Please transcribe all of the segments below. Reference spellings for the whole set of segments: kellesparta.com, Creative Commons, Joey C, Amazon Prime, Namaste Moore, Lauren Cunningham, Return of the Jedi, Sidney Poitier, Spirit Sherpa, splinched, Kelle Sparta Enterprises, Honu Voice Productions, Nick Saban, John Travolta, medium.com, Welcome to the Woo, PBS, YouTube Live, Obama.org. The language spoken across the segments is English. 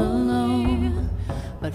alone, but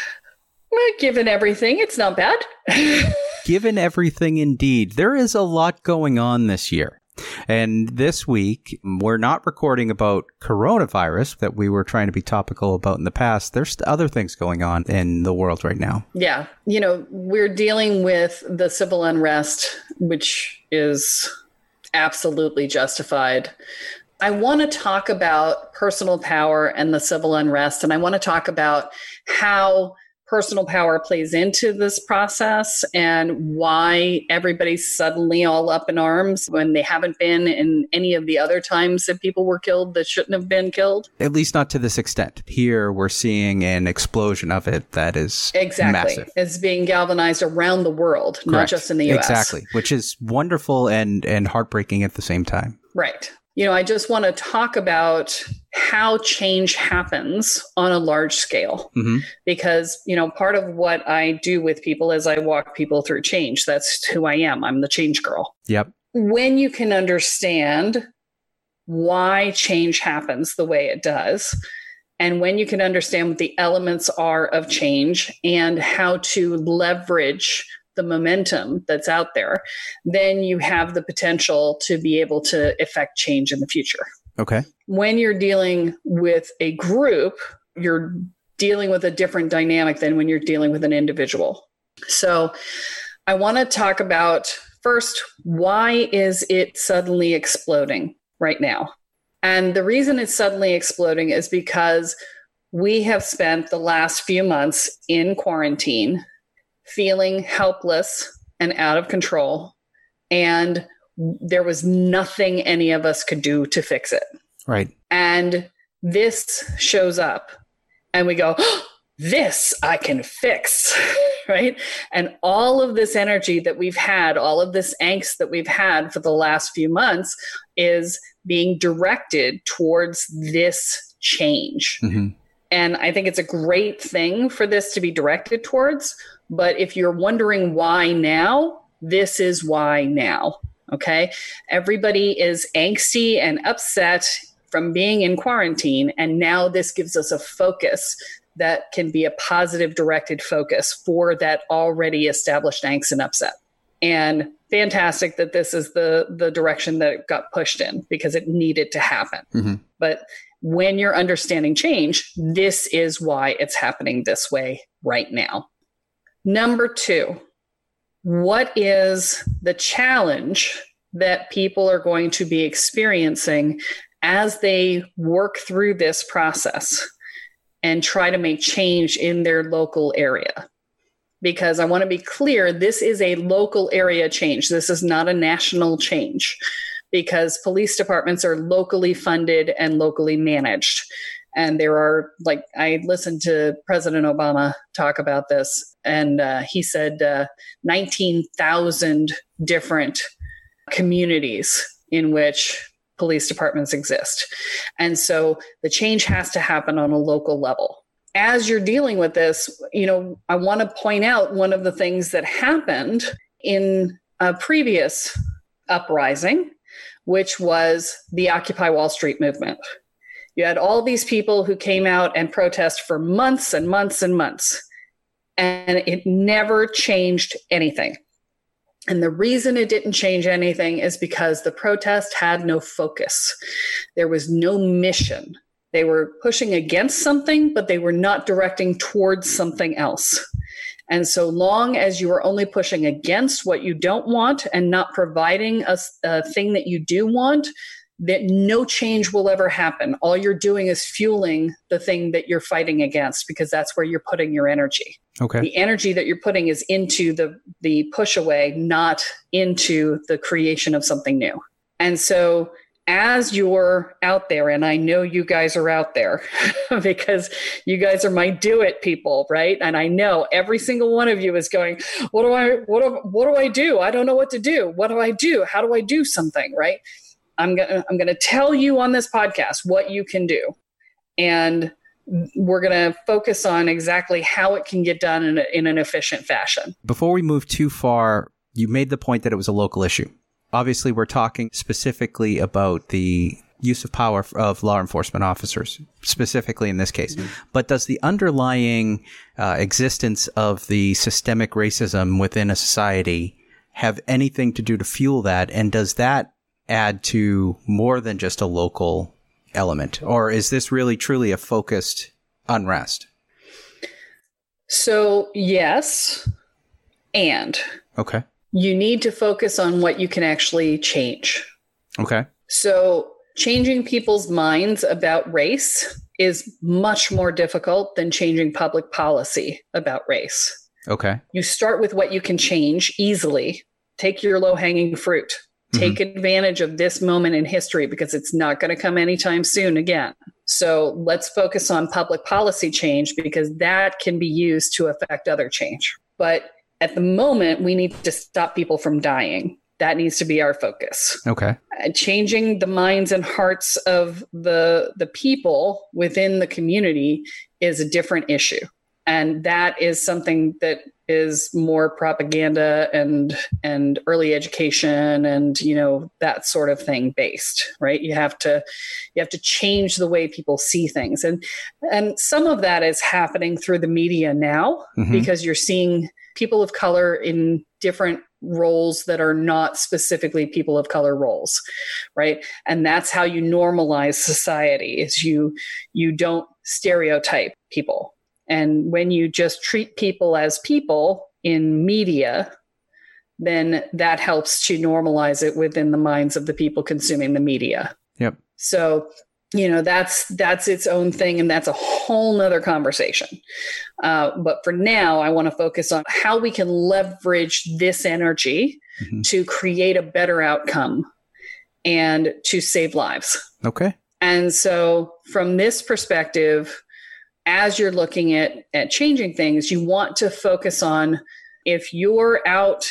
Well, given everything, it's not bad. Given everything, indeed. There is a lot going on this year. And this week, we're not recording about coronavirus that we were trying to be topical about in the past. There's other things going on in the world right now. Yeah. You know, we're dealing with the civil unrest, which is absolutely justified. I want to talk about personal power and the civil unrest, and I want to talk about how personal power plays into this process and why everybody's suddenly all up in arms when they haven't been in any of the other times that people were killed that shouldn't have been killed. At least not to this extent. Here we're seeing an explosion of it that is exactly massive. It's being galvanized around the world, correct, not just in the U.S. Exactly, which is wonderful and heartbreaking at the same time. Right. You know, I just want to talk about how change happens on a large scale, mm-hmm. because, you know, part of what I do with people is I walk people through change. That's who I am. I'm the change girl. Yep. When you can understand why change happens the way it does, and when you can understand what the elements are of change and how to leverage the momentum that's out there, then you have the potential to be able to effect change in the future. Okay. When you're dealing with a group, you're dealing with a different dynamic than when you're dealing with an individual. So I want to talk about first, why is it suddenly exploding right now? And the reason it's suddenly exploding is because we have spent the last few months in quarantine feeling helpless and out of control, and there was nothing any of us could do to fix it. Right. And this shows up and we go, oh, this I can fix. Right. And all of this energy that we've had, all of this angst that we've had for the last few months is being directed towards this change. Mm-hmm. And I think it's a great thing for this to be directed towards. But if you're wondering why now, this is why now. Okay. Everybody is angsty and upset from being in quarantine. And now this gives us a focus that can be a positive directed focus for that already established angst and upset. And fantastic that this is the direction that it got pushed in, because it needed to happen. Mm-hmm. But when you're understanding change, this is why it's happening this way right now. Number two, what is the challenge that people are going to be experiencing as they work through this process and try to make change in their local area? Because I want to be clear, this is a local area change. This is not a national change, because police departments are locally funded and locally managed. And there are, like, I listened to President Obama talk about this, and he said 19,000 different communities in which police departments exist. And so the change has to happen on a local level. As you're dealing with this, you know, I want to point out one of the things that happened in a previous uprising, which was the Occupy Wall Street movement. You had all these people who came out and protest for months and months and months, and it never changed anything. And the reason it didn't change anything is because the protest had no focus. There was no mission. They were pushing against something, but they were not directing towards something else. And so long as you are only pushing against what you don't want and not providing a thing that you do want, that no change will ever happen. All you're doing is fueling the thing that you're fighting against, because that's where you're putting your energy. Okay. The energy that you're putting is into the push away, not into the creation of something new. And so as you're out there, and I know you guys are out there because you guys are my do it people, right? And I know every single one of you is going, what do I do? I don't know what to do. What do I do? How do I do something, right? I'm going to tell you on this podcast what you can do. And we're going to focus on exactly how it can get done in an efficient fashion. Before we move too far, you made the point that it was a local issue. Obviously, we're talking specifically about the use of power of law enforcement officers, specifically in this case. Mm-hmm. But does the underlying existence of the systemic racism within a society have anything to do to fuel that? And does that add to more than just a local element? Or is this really truly a focused unrest? So, yes, and. Okay. You need to focus on what you can actually change. Okay. So changing people's minds about race is much more difficult than changing public policy about race. Okay. You start with what you can change easily. Take your low-hanging fruit. Take mm-hmm. advantage of this moment in history, because it's not going to come anytime soon again. So let's focus on public policy change, because that can be used to affect other change. But at the moment, we need to stop people from dying. That needs to be our focus. Okay. Changing the minds and hearts of the people within the community is a different issue. And that is something that is more propaganda and early education and, you know, that sort of thing based, right? You have to change the way people see things. And some of that is happening through the media now, mm-hmm. because you're seeing people of color in different roles that are not specifically people of color roles, right? And that's how you normalize society, is you don't stereotype people. And when you just treat people as people in media, then that helps to normalize it within the minds of the people consuming the media. Yep. So, you know, that's its own thing, and that's a whole nother conversation. But for now, I want to focus on how we can leverage this energy mm-hmm. to create a better outcome and to save lives. Okay. And so from this perspective, as you're looking at changing things, you want to focus on, if you're out,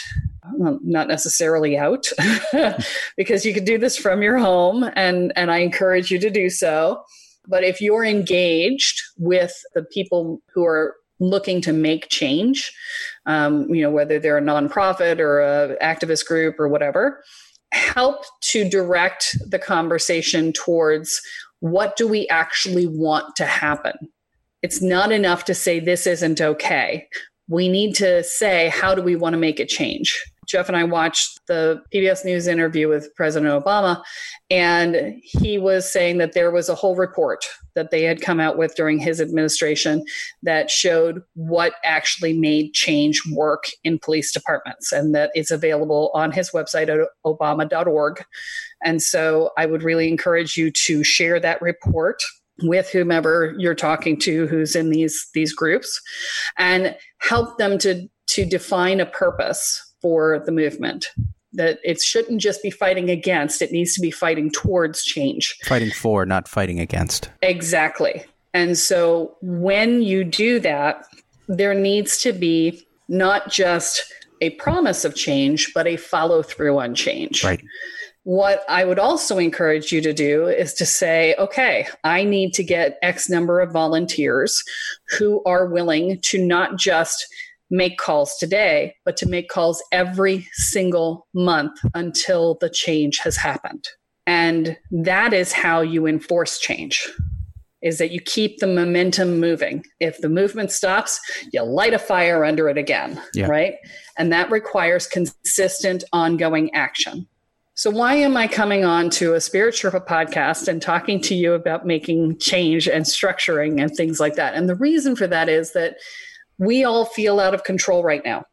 not necessarily out, because you can do this from your home, and I encourage you to do so. But if you're engaged with the people who are looking to make change, you know, whether they're a nonprofit or an activist group or whatever, help to direct the conversation towards, what do we actually want to happen? It's not enough to say this isn't okay. We need to say, how do we want to make a change? Jeff and I watched the PBS News interview with President Obama, and he was saying that there was a whole report that they had come out with during his administration that showed what actually made change work in police departments, and that it's available on his website at Obama.org. And so I would really encourage you to share that report with whomever you're talking to who's in these groups, and help them to define a purpose for the movement. That it shouldn't just be fighting against, it needs to be fighting towards change. Fighting for, not fighting against. Exactly. And so when you do that, there needs to be not just a promise of change, but a follow through on change. Right. What I would also encourage you to do is to say, okay, I need to get X number of volunteers who are willing to not just make calls today, but to make calls every single month until the change has happened. And that is how you enforce change, is that you keep the momentum moving. If the movement stops, you light a fire under it again, right? And that requires consistent, ongoing action. So why am I coming on to a Spirit Sherpa podcast and talking to you about making change and structuring and things like that? And the reason for that is that we all feel out of control right now.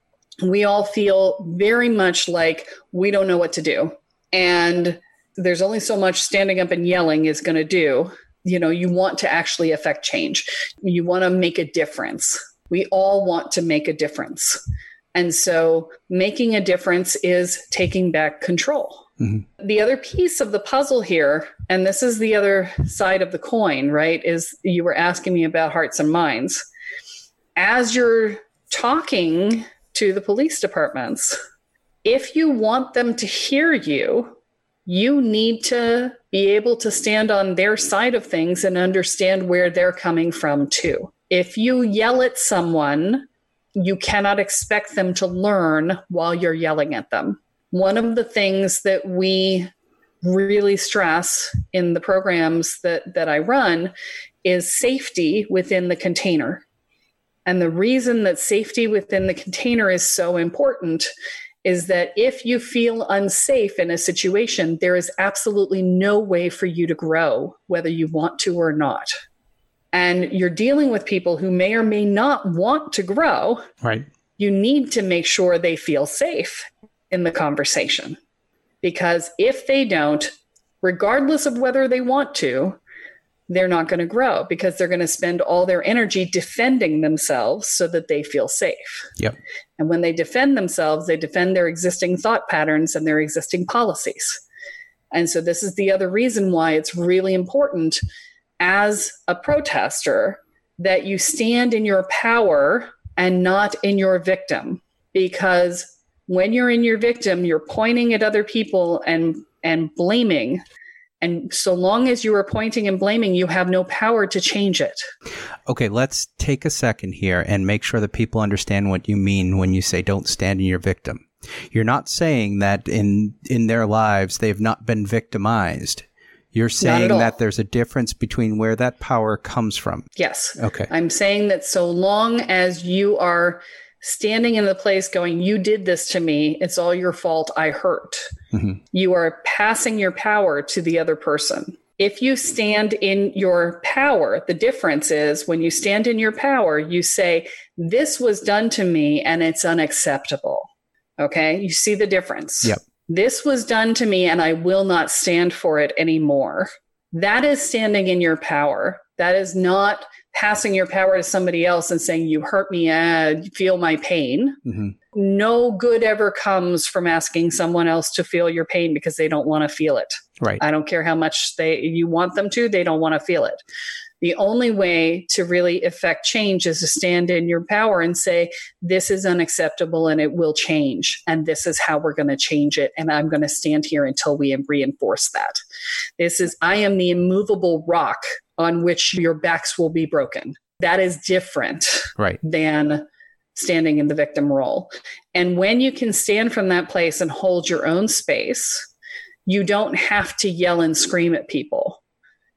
We all feel very much like we don't know what to do. And there's only so much standing up and yelling is going to do. You know, you want to actually affect change. You want to make a difference. We all want to make a difference. And so making a difference is taking back control. Mm-hmm. The other piece of the puzzle here, and this is the other side of the coin, right, is you were asking me about hearts and minds. As you're talking to the police departments, if you want them to hear you, you need to be able to stand on their side of things and understand where they're coming from too. If you yell at someone, you cannot expect them to learn while you're yelling at them. One of the things that we really stress in the programs that I run is safety within the container. And the reason that safety within the container is so important is that if you feel unsafe in a situation, there is absolutely no way for you to grow, whether you want to or not. And you're dealing with people who may or may not want to grow. Right. You need to make sure they feel safe in the conversation, because if they don't, regardless of whether they want to, they're not going to grow, because they're going to spend all their energy defending themselves so that they feel safe. Yep. And when they defend themselves, they defend their existing thought patterns and their existing policies. And so this is the other reason why it's really important as a protester that you stand in your power and not in your victim, because when you're in your victim, you're pointing at other people and blaming. And so long as you are pointing and blaming, you have no power to change it. Okay, let's take a second here and make sure that people understand what you mean when you say don't stand in your victim. You're not saying that in their lives they've not been victimized. You're saying that there's a difference between where that power comes from. Yes. Okay. I'm saying that so long as you are standing in the place going, you did this to me, it's all your fault, I hurt. Mm-hmm. You are passing your power to the other person. If you stand in your power, the difference is when you stand in your power, you say, this was done to me and it's unacceptable. Okay. You see the difference. Yep. This was done to me and I will not stand for it anymore. That is standing in your power. That is not passing your power to somebody else and saying, you hurt me, feel my pain. Mm-hmm. No good ever comes from asking someone else to feel your pain, because they don't want to feel it. Right. I don't care how much you want them to, they don't want to feel it. The only way to really affect change is to stand in your power and say, this is unacceptable and it will change. And this is how we're going to change it. And I'm going to stand here until we reinforce that. I am the immovable rock on which your backs will be broken. That is different than standing in the victim role. And when you can stand from that place and hold your own space, you don't have to yell and scream at people.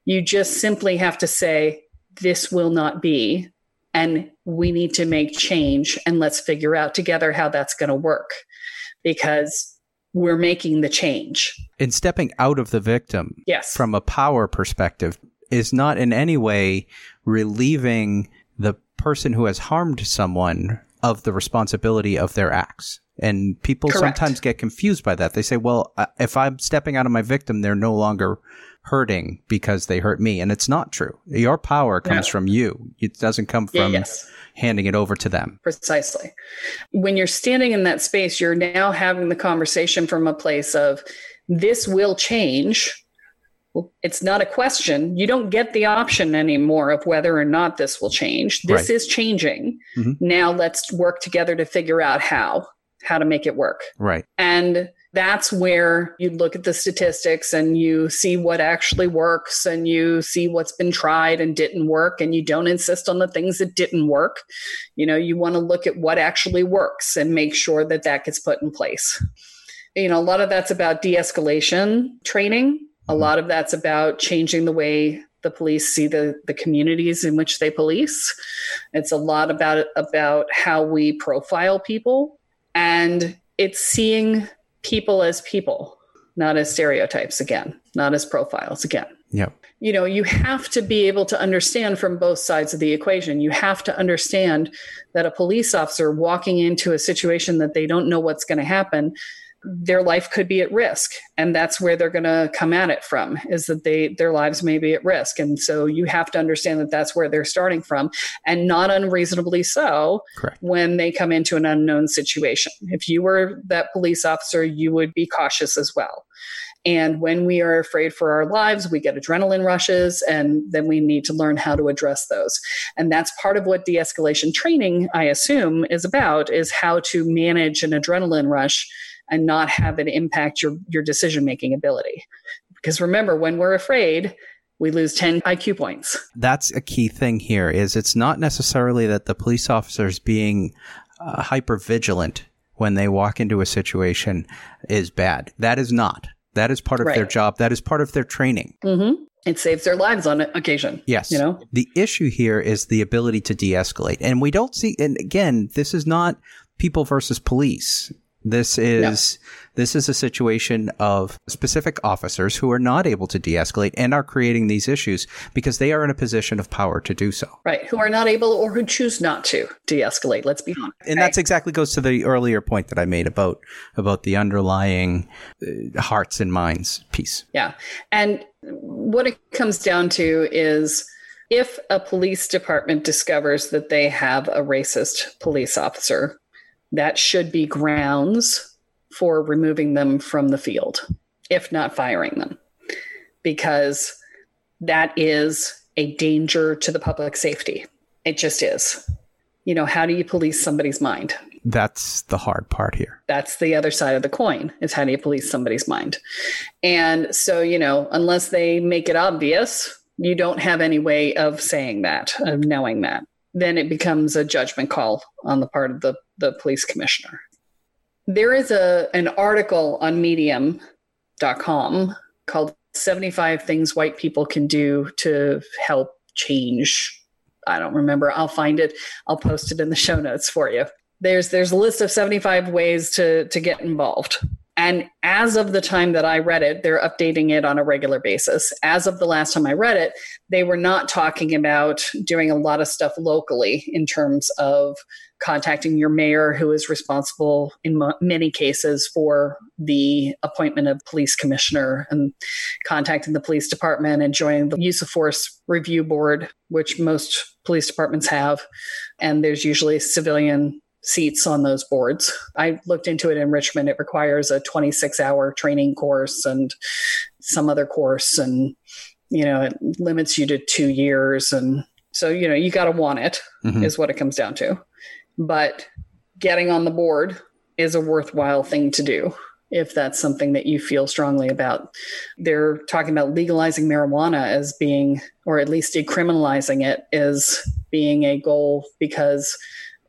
You just simply have to say, this will not be, and we need to make change, and let's figure out together how that's going to work, because we're making the change. And stepping out of the victim, yes, from a power perspective is not in any way relieving the person who has harmed someone of the responsibility of their acts. And people Correct. Sometimes get confused by that. They say, well, if I'm stepping out of my victim, they're no longer hurting because they hurt me. And it's not true. Your power comes from you. It doesn't come from handing it over to them. Precisely. When you're standing in that space, you're now having the conversation from a place of, this will change. It's not a question. You don't get the option anymore of whether or not this will change. This is changing. Mm-hmm. Now let's work together to figure out how to make it work. Right. And that's where you look at the statistics and you see what actually works, and you see what's been tried and didn't work, and you don't insist on the things that didn't work. You know, you want to look at what actually works and make sure that that gets put in place. You know, a lot of that's about de-escalation training. A lot of that's about changing the way the police see the communities in which they police. It's a lot about how we profile people. And it's seeing people as people, not as stereotypes again, not as profiles again. Yep. You know, you have to be able to understand from both sides of the equation. You have to understand that a police officer walking into a situation that they don't know what's going to happen, their life could be at risk. And that's where they're going to come at it from, is that their lives may be at risk. And so you have to understand that that's where they're starting from, and not unreasonably so. Correct. When they come into an unknown situation. If you were that police officer, you would be cautious as well. And when we are afraid for our lives, we get adrenaline rushes, and then we need to learn how to address those. And that's part of what de-escalation training, I assume, is about, is how to manage an adrenaline rush and not have it impact your decision-making ability. Because remember, when we're afraid, we lose 10 IQ points. That's a key thing here, is it's not necessarily that the police officer is being hyper-vigilant when they walk into a situation is bad. That is not. That is part of their job. That is part of their training. Mm-hmm. It saves their lives on occasion. Yes. You know? The issue here is the ability to de-escalate. And we don't see – and again, this is not people versus police. This is a situation of specific officers who are not able to de-escalate and are creating these issues because they are in a position of power to do so. Right. Who are not able or who choose not to de-escalate. Let's be honest. And that's exactly goes to the earlier point that I made about the underlying hearts and minds piece. Yeah. And what it comes down to is, if a police department discovers that they have a racist police officer, that should be grounds for removing them from the field, if not firing them, because that is a danger to the public safety. It just is. You know, how do you police somebody's mind? That's the hard part here. That's the other side of the coin, is how do you police somebody's mind? And so, you know, unless they make it obvious, you don't have any way of saying that, of knowing that. Then it becomes a judgment call on the part of the police commissioner. There is an article on medium.com called 75 Things White People Can Do to Help Change. I don't remember. I'll find it. I'll post it in the show notes for you. There's a list of 75 ways to get involved. And as of the time that I read it, they're updating it on a regular basis. As of the last time I read it, they were not talking about doing a lot of stuff locally in terms of contacting your mayor, who is responsible in many cases for the appointment of police commissioner, and contacting the police department and joining the use of force review board, which most police departments have. And there's usually civilian seats on those boards. I looked into it in Richmond. It requires a 26-hour training course and some other course. And, you know, it limits you to 2 years. And so, you know, you got to want it, is what it comes down to. But getting on the board is a worthwhile thing to do if that's something that you feel strongly about. They're talking about legalizing marijuana as being, or at least decriminalizing it as being, a goal, because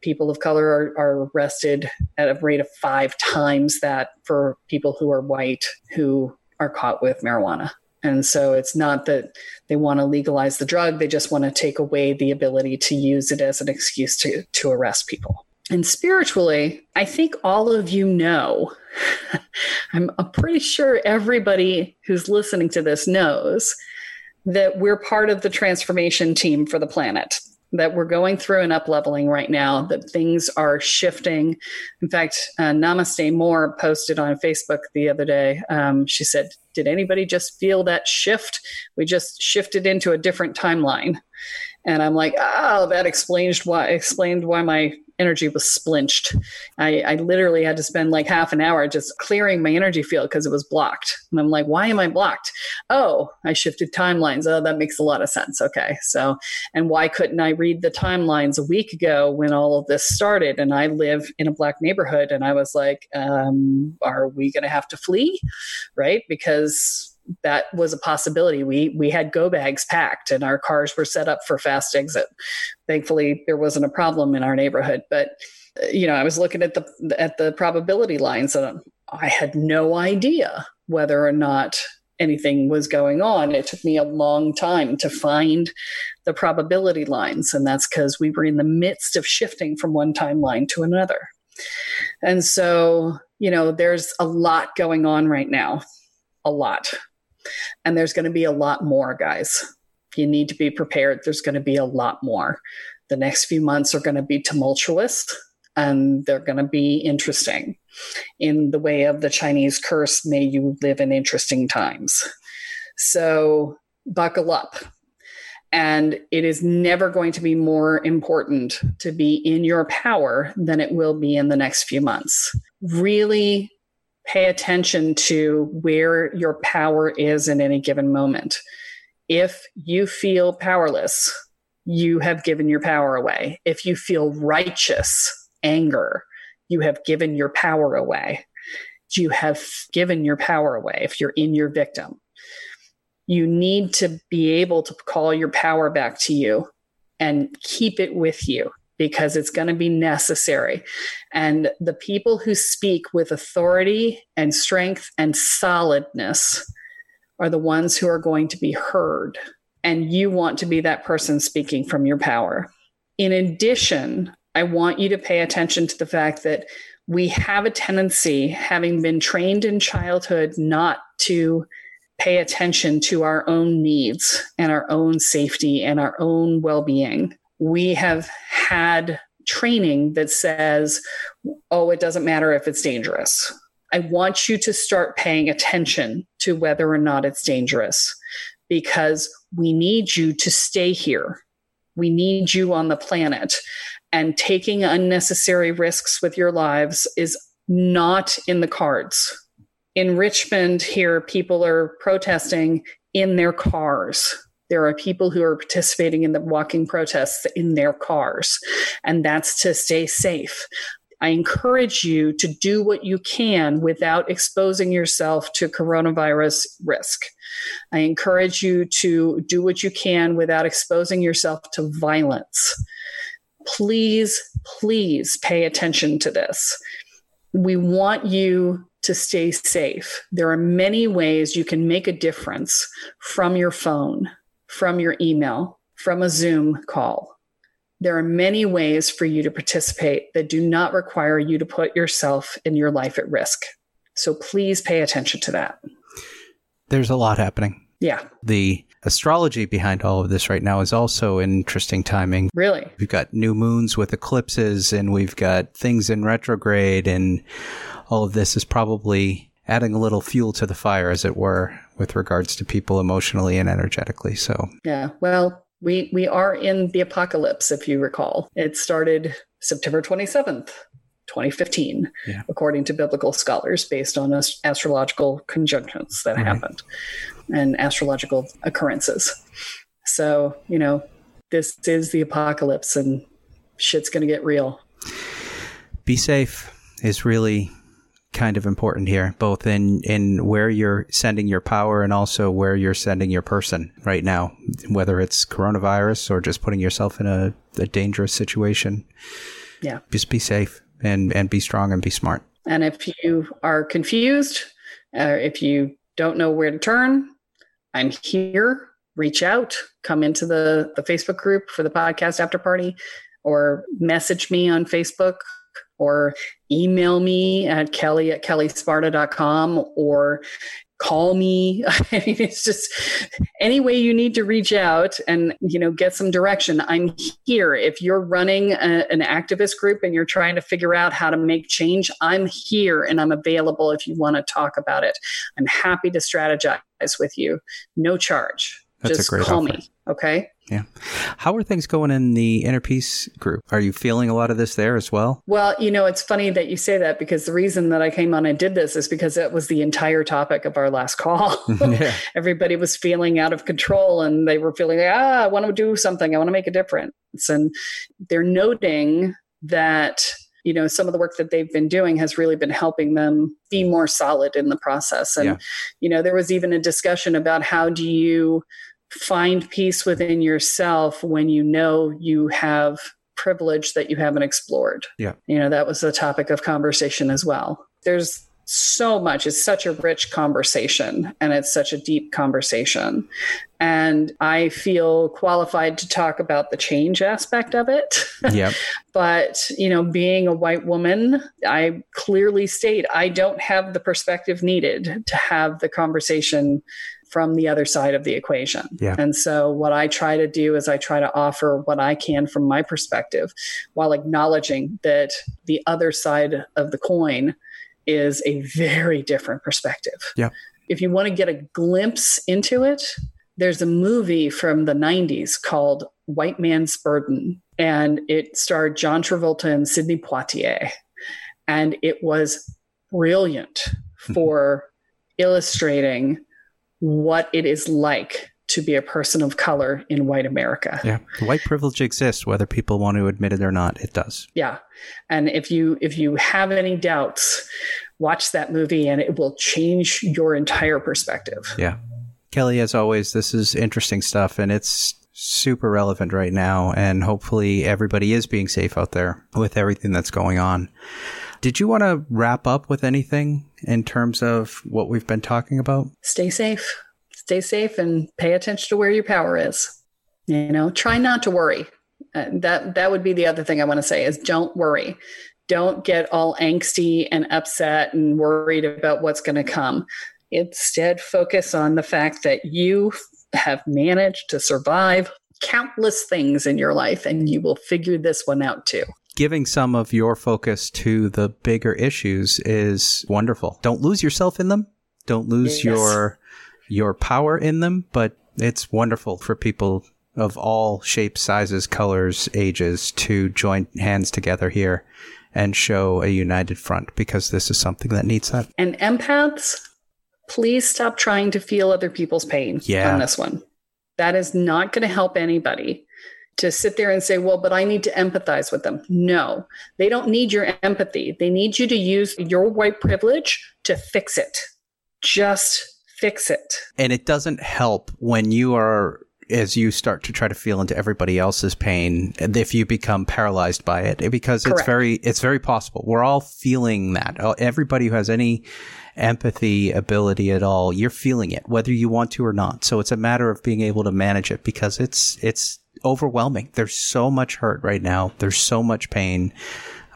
people of color are arrested at a rate of 5 times that for people who are white who are caught with marijuana. And so it's not that they want to legalize the drug. They just want to take away the ability to use it as an excuse to arrest people. And spiritually, I think all of you know, I'm pretty sure everybody who's listening to this knows that we're part of the transformation team for the planet, that we're going through an up-leveling right now, that things are shifting. In fact, Namaste Moore posted on Facebook the other day. She said, did anybody just feel that shift? We just shifted into a different timeline. And I'm like, oh, that explained why my energy was splinched. I literally had to spend like half an hour just clearing my energy field because it was blocked. And I'm like, why am I blocked? Oh, I shifted timelines. Oh, that makes a lot of sense. Okay. So, and why couldn't I read the timelines a week ago when all of this started? And I live in a Black neighborhood, and I was like, are we going to have to flee? Right? Because that was a possibility. We had go bags packed, and our cars were set up for fast exit. Thankfully, there wasn't a problem in our neighborhood. But, you know, I was looking at the probability lines, and I had no idea whether or not anything was going on. It took me a long time to find the probability lines, and that's because we were in the midst of shifting from one timeline to another. And so, you know, there's a lot going on right now. A lot. And there's going to be a lot more, guys. You need to be prepared. There's going to be a lot more. The next few months are going to be tumultuous, and they're going to be interesting. In the way of the Chinese curse, may you live in interesting times. So buckle up. And it is never going to be more important to be in your power than it will be in the next few months. Really pay attention to where your power is in any given moment. If you feel powerless, you have given your power away. If you feel righteous anger, you have given your power away. You have given your power away if you're in your victim. You need to be able to call your power back to you and keep it with you, because it's going to be necessary. And the people who speak with authority and strength and solidness are the ones who are going to be heard. And you want to be that person speaking from your power. In addition, I want you to pay attention to the fact that we have a tendency, having been trained in childhood, not to pay attention to our own needs and our own safety and our own well-being. We have had training that says, oh, it doesn't matter if it's dangerous. I want you to start paying attention to whether or not it's dangerous, because we need you to stay here. We need you on the planet. And taking unnecessary risks with your lives is not in the cards. In Richmond here, people are protesting in their cars. There are people who are participating in the walking protests in their cars, and that's to stay safe. I encourage you to do what you can without exposing yourself to coronavirus risk. I encourage you to do what you can without exposing yourself to violence. Please, please pay attention to this. We want you to stay safe. There are many ways you can make a difference from your phone, from your email, from a Zoom call. There are many ways for you to participate that do not require you to put yourself and your life at risk. So please pay attention to that. There's a lot happening. Yeah. The astrology behind all of this right now is also an interesting timing. Really? We've got new moons with eclipses, and we've got things in retrograde, and all of this is probably adding a little fuel to the fire, as it were, with regards to people emotionally and energetically. So, yeah, well, we are in the apocalypse, if you recall. It started September 27th, 2015, according to biblical scholars, based on astrological conjunctions that happened and astrological occurrences. So, you know, this is the apocalypse, and shit's going to get real. Be safe is really kind of important here, both in where you're sending your power and also where you're sending your person right now, whether it's coronavirus or just putting yourself in a dangerous situation. Yeah. Just be safe and be strong and be smart. And if you are confused, if you don't know where to turn, I'm here, reach out, come into the Facebook group for the podcast after party, or message me on Facebook, or email me at Kelle@kellesparta.com, or call me. I mean, it's just any way you need to reach out and, you know, get some direction. I'm here. If you're running an activist group and you're trying to figure out how to make change, I'm here and I'm available if you want to talk about it. I'm happy to strategize with you. No charge. That's just a great call offer. Me. Okay. Yeah. How are things going in the inner peace group? Are you feeling a lot of this there as well? Well, you know, it's funny that you say that, because the reason that I came on and did this is because it was the entire topic of our last call. Yeah. Everybody was feeling out of control, and they were feeling, I want to do something. I want to make a difference. And they're noting that, you know, some of the work that they've been doing has really been helping them be more solid in the process. And, you know, there was even a discussion about how do you find peace within yourself when you know you have privilege that you haven't explored. Yeah. You know, that was the topic of conversation as well. There's so much. It's such a rich conversation, and it's such a deep conversation. And I feel qualified to talk about the change aspect of it. Yep. But, you know, being a white woman, I clearly state I don't have the perspective needed to have the conversation from the other side of the equation. Yeah. And so what I try to do is I try to offer what I can from my perspective, while acknowledging that the other side of the coin is a very different perspective. Yeah. If you want to get a glimpse into it, there's a movie from the 90s called White Man's Burden, and it starred John Travolta and Sidney Poitier. And it was brilliant for illustrating what it is like to be a person of color in white America. Yeah. White privilege exists, whether people want to admit it or not, it does. Yeah. And if you have any doubts, watch that movie and it will change your entire perspective. Yeah. Kelle, as always, this is interesting stuff, and it's super relevant right now. And hopefully everybody is being safe out there with everything that's going on. Did you want to wrap up with anything in terms of what we've been talking about? Stay safe. Stay safe and pay attention to where your power is. You know, try not to worry. That would be the other thing I want to say is don't worry. Don't get all angsty and upset and worried about what's going to come. Instead, focus on the fact that you have managed to survive countless things in your life, and you will figure this one out too. Giving some of your focus to the bigger issues is wonderful. Don't lose yourself in them. Don't lose your power in them. But it's wonderful for people of all shapes, sizes, colors, ages to join hands together here and show a united front, because this is something that needs that. And empaths, please stop trying to feel other people's pain on this one. That is not going to help anybody. To sit there and say, well, but I need to empathize with them. No, they don't need your empathy. They need you to use your white privilege to fix it. Just fix it. And it doesn't help when you are, as you start to try to feel into everybody else's pain, if you become paralyzed by it, because it's very possible. We're all feeling that. Everybody who has any empathy ability at all, you're feeling it, whether you want to or not. So it's a matter of being able to manage it, because it's overwhelming. There's so much hurt right now. There's so much pain.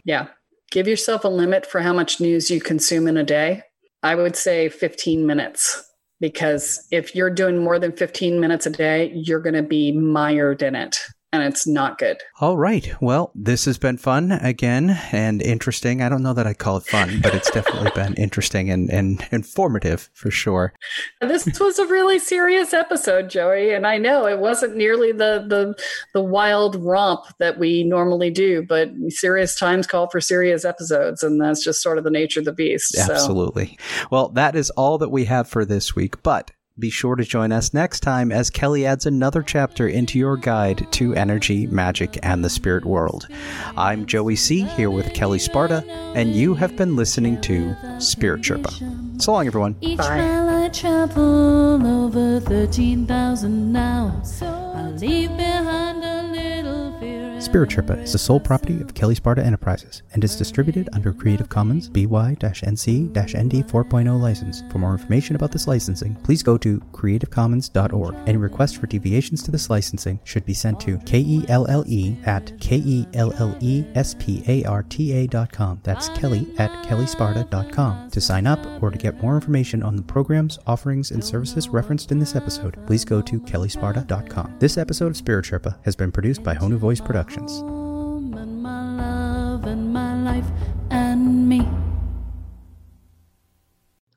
Yeah. Give yourself a limit for how much news you consume in a day. I would say 15 minutes, because if you're doing more than 15 minutes a day, you're going to be mired in it. And it's not good. All right. Well, this has been fun again and interesting. I don't know that I call it fun, but it's definitely been interesting and informative for sure. This was a really serious episode, Joey. And I know it wasn't nearly the wild romp that we normally do, but serious times call for serious episodes. And that's just sort of the nature of the beast. So. Absolutely. Well, that is all that we have for this week. But be sure to join us next time as Kelle adds another chapter into your guide to energy, magic, and the spirit world. I'm Joey C. here with Kelle Sparta, and you have been listening to Spirit Sherpa. So long, everyone. Bye. Travel over 13,000 now. I'll leave behind a little fear. Spirit Sherpa is the sole property of Kelle Sparta Enterprises and is distributed under a Creative Commons BY-NC-ND 4.0 license. For more information about this licensing, please go to creativecommons.org. Any requests for deviations to this licensing should be sent to KELLE@KELLESPARTA.com. That's Kelly@KelleSparta.com. To sign up or to get more information on the programs, offerings, and services referenced in this episode, please go to kellesparta.com. This episode of Spirit Sherpa has been produced by Honu Voice Productions. And my love and my life and me.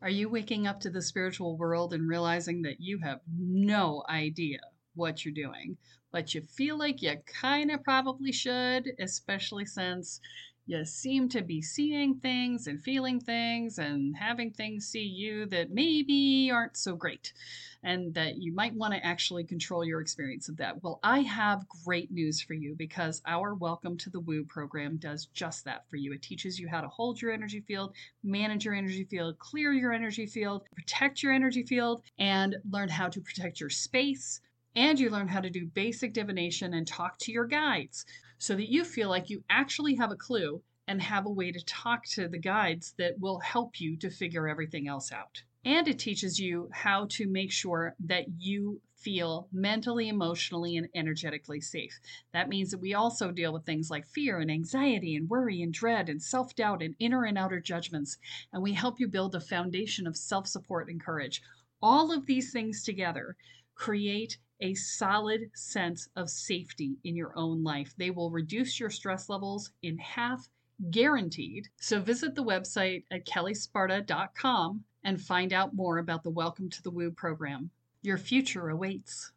Are you waking up to the spiritual world and realizing that you have no idea what you're doing, but you feel like you kind of probably should, especially since you seem to be seeing things and feeling things and having things see you that maybe aren't so great, and that you might want to actually control your experience of that? Well, I have great news for you, because our Welcome to the Woo program does just that for you. It teaches you how to hold your energy field, manage your energy field, clear your energy field, protect your energy field, and learn how to protect your space. And you learn how to do basic divination and talk to your guides, so that you feel like you actually have a clue and have a way to talk to the guides that will help you to figure everything else out. And it teaches you how to make sure that you feel mentally, emotionally, and energetically safe. That means that we also deal with things like fear and anxiety and worry and dread and self-doubt and inner and outer judgments. And we help you build a foundation of self-support and courage. All of these things together create a solid sense of safety in your own life. They will reduce your stress levels in half, guaranteed. So visit the website at kellesparta.com and find out more about the Welcome to the Woo program. Your future awaits.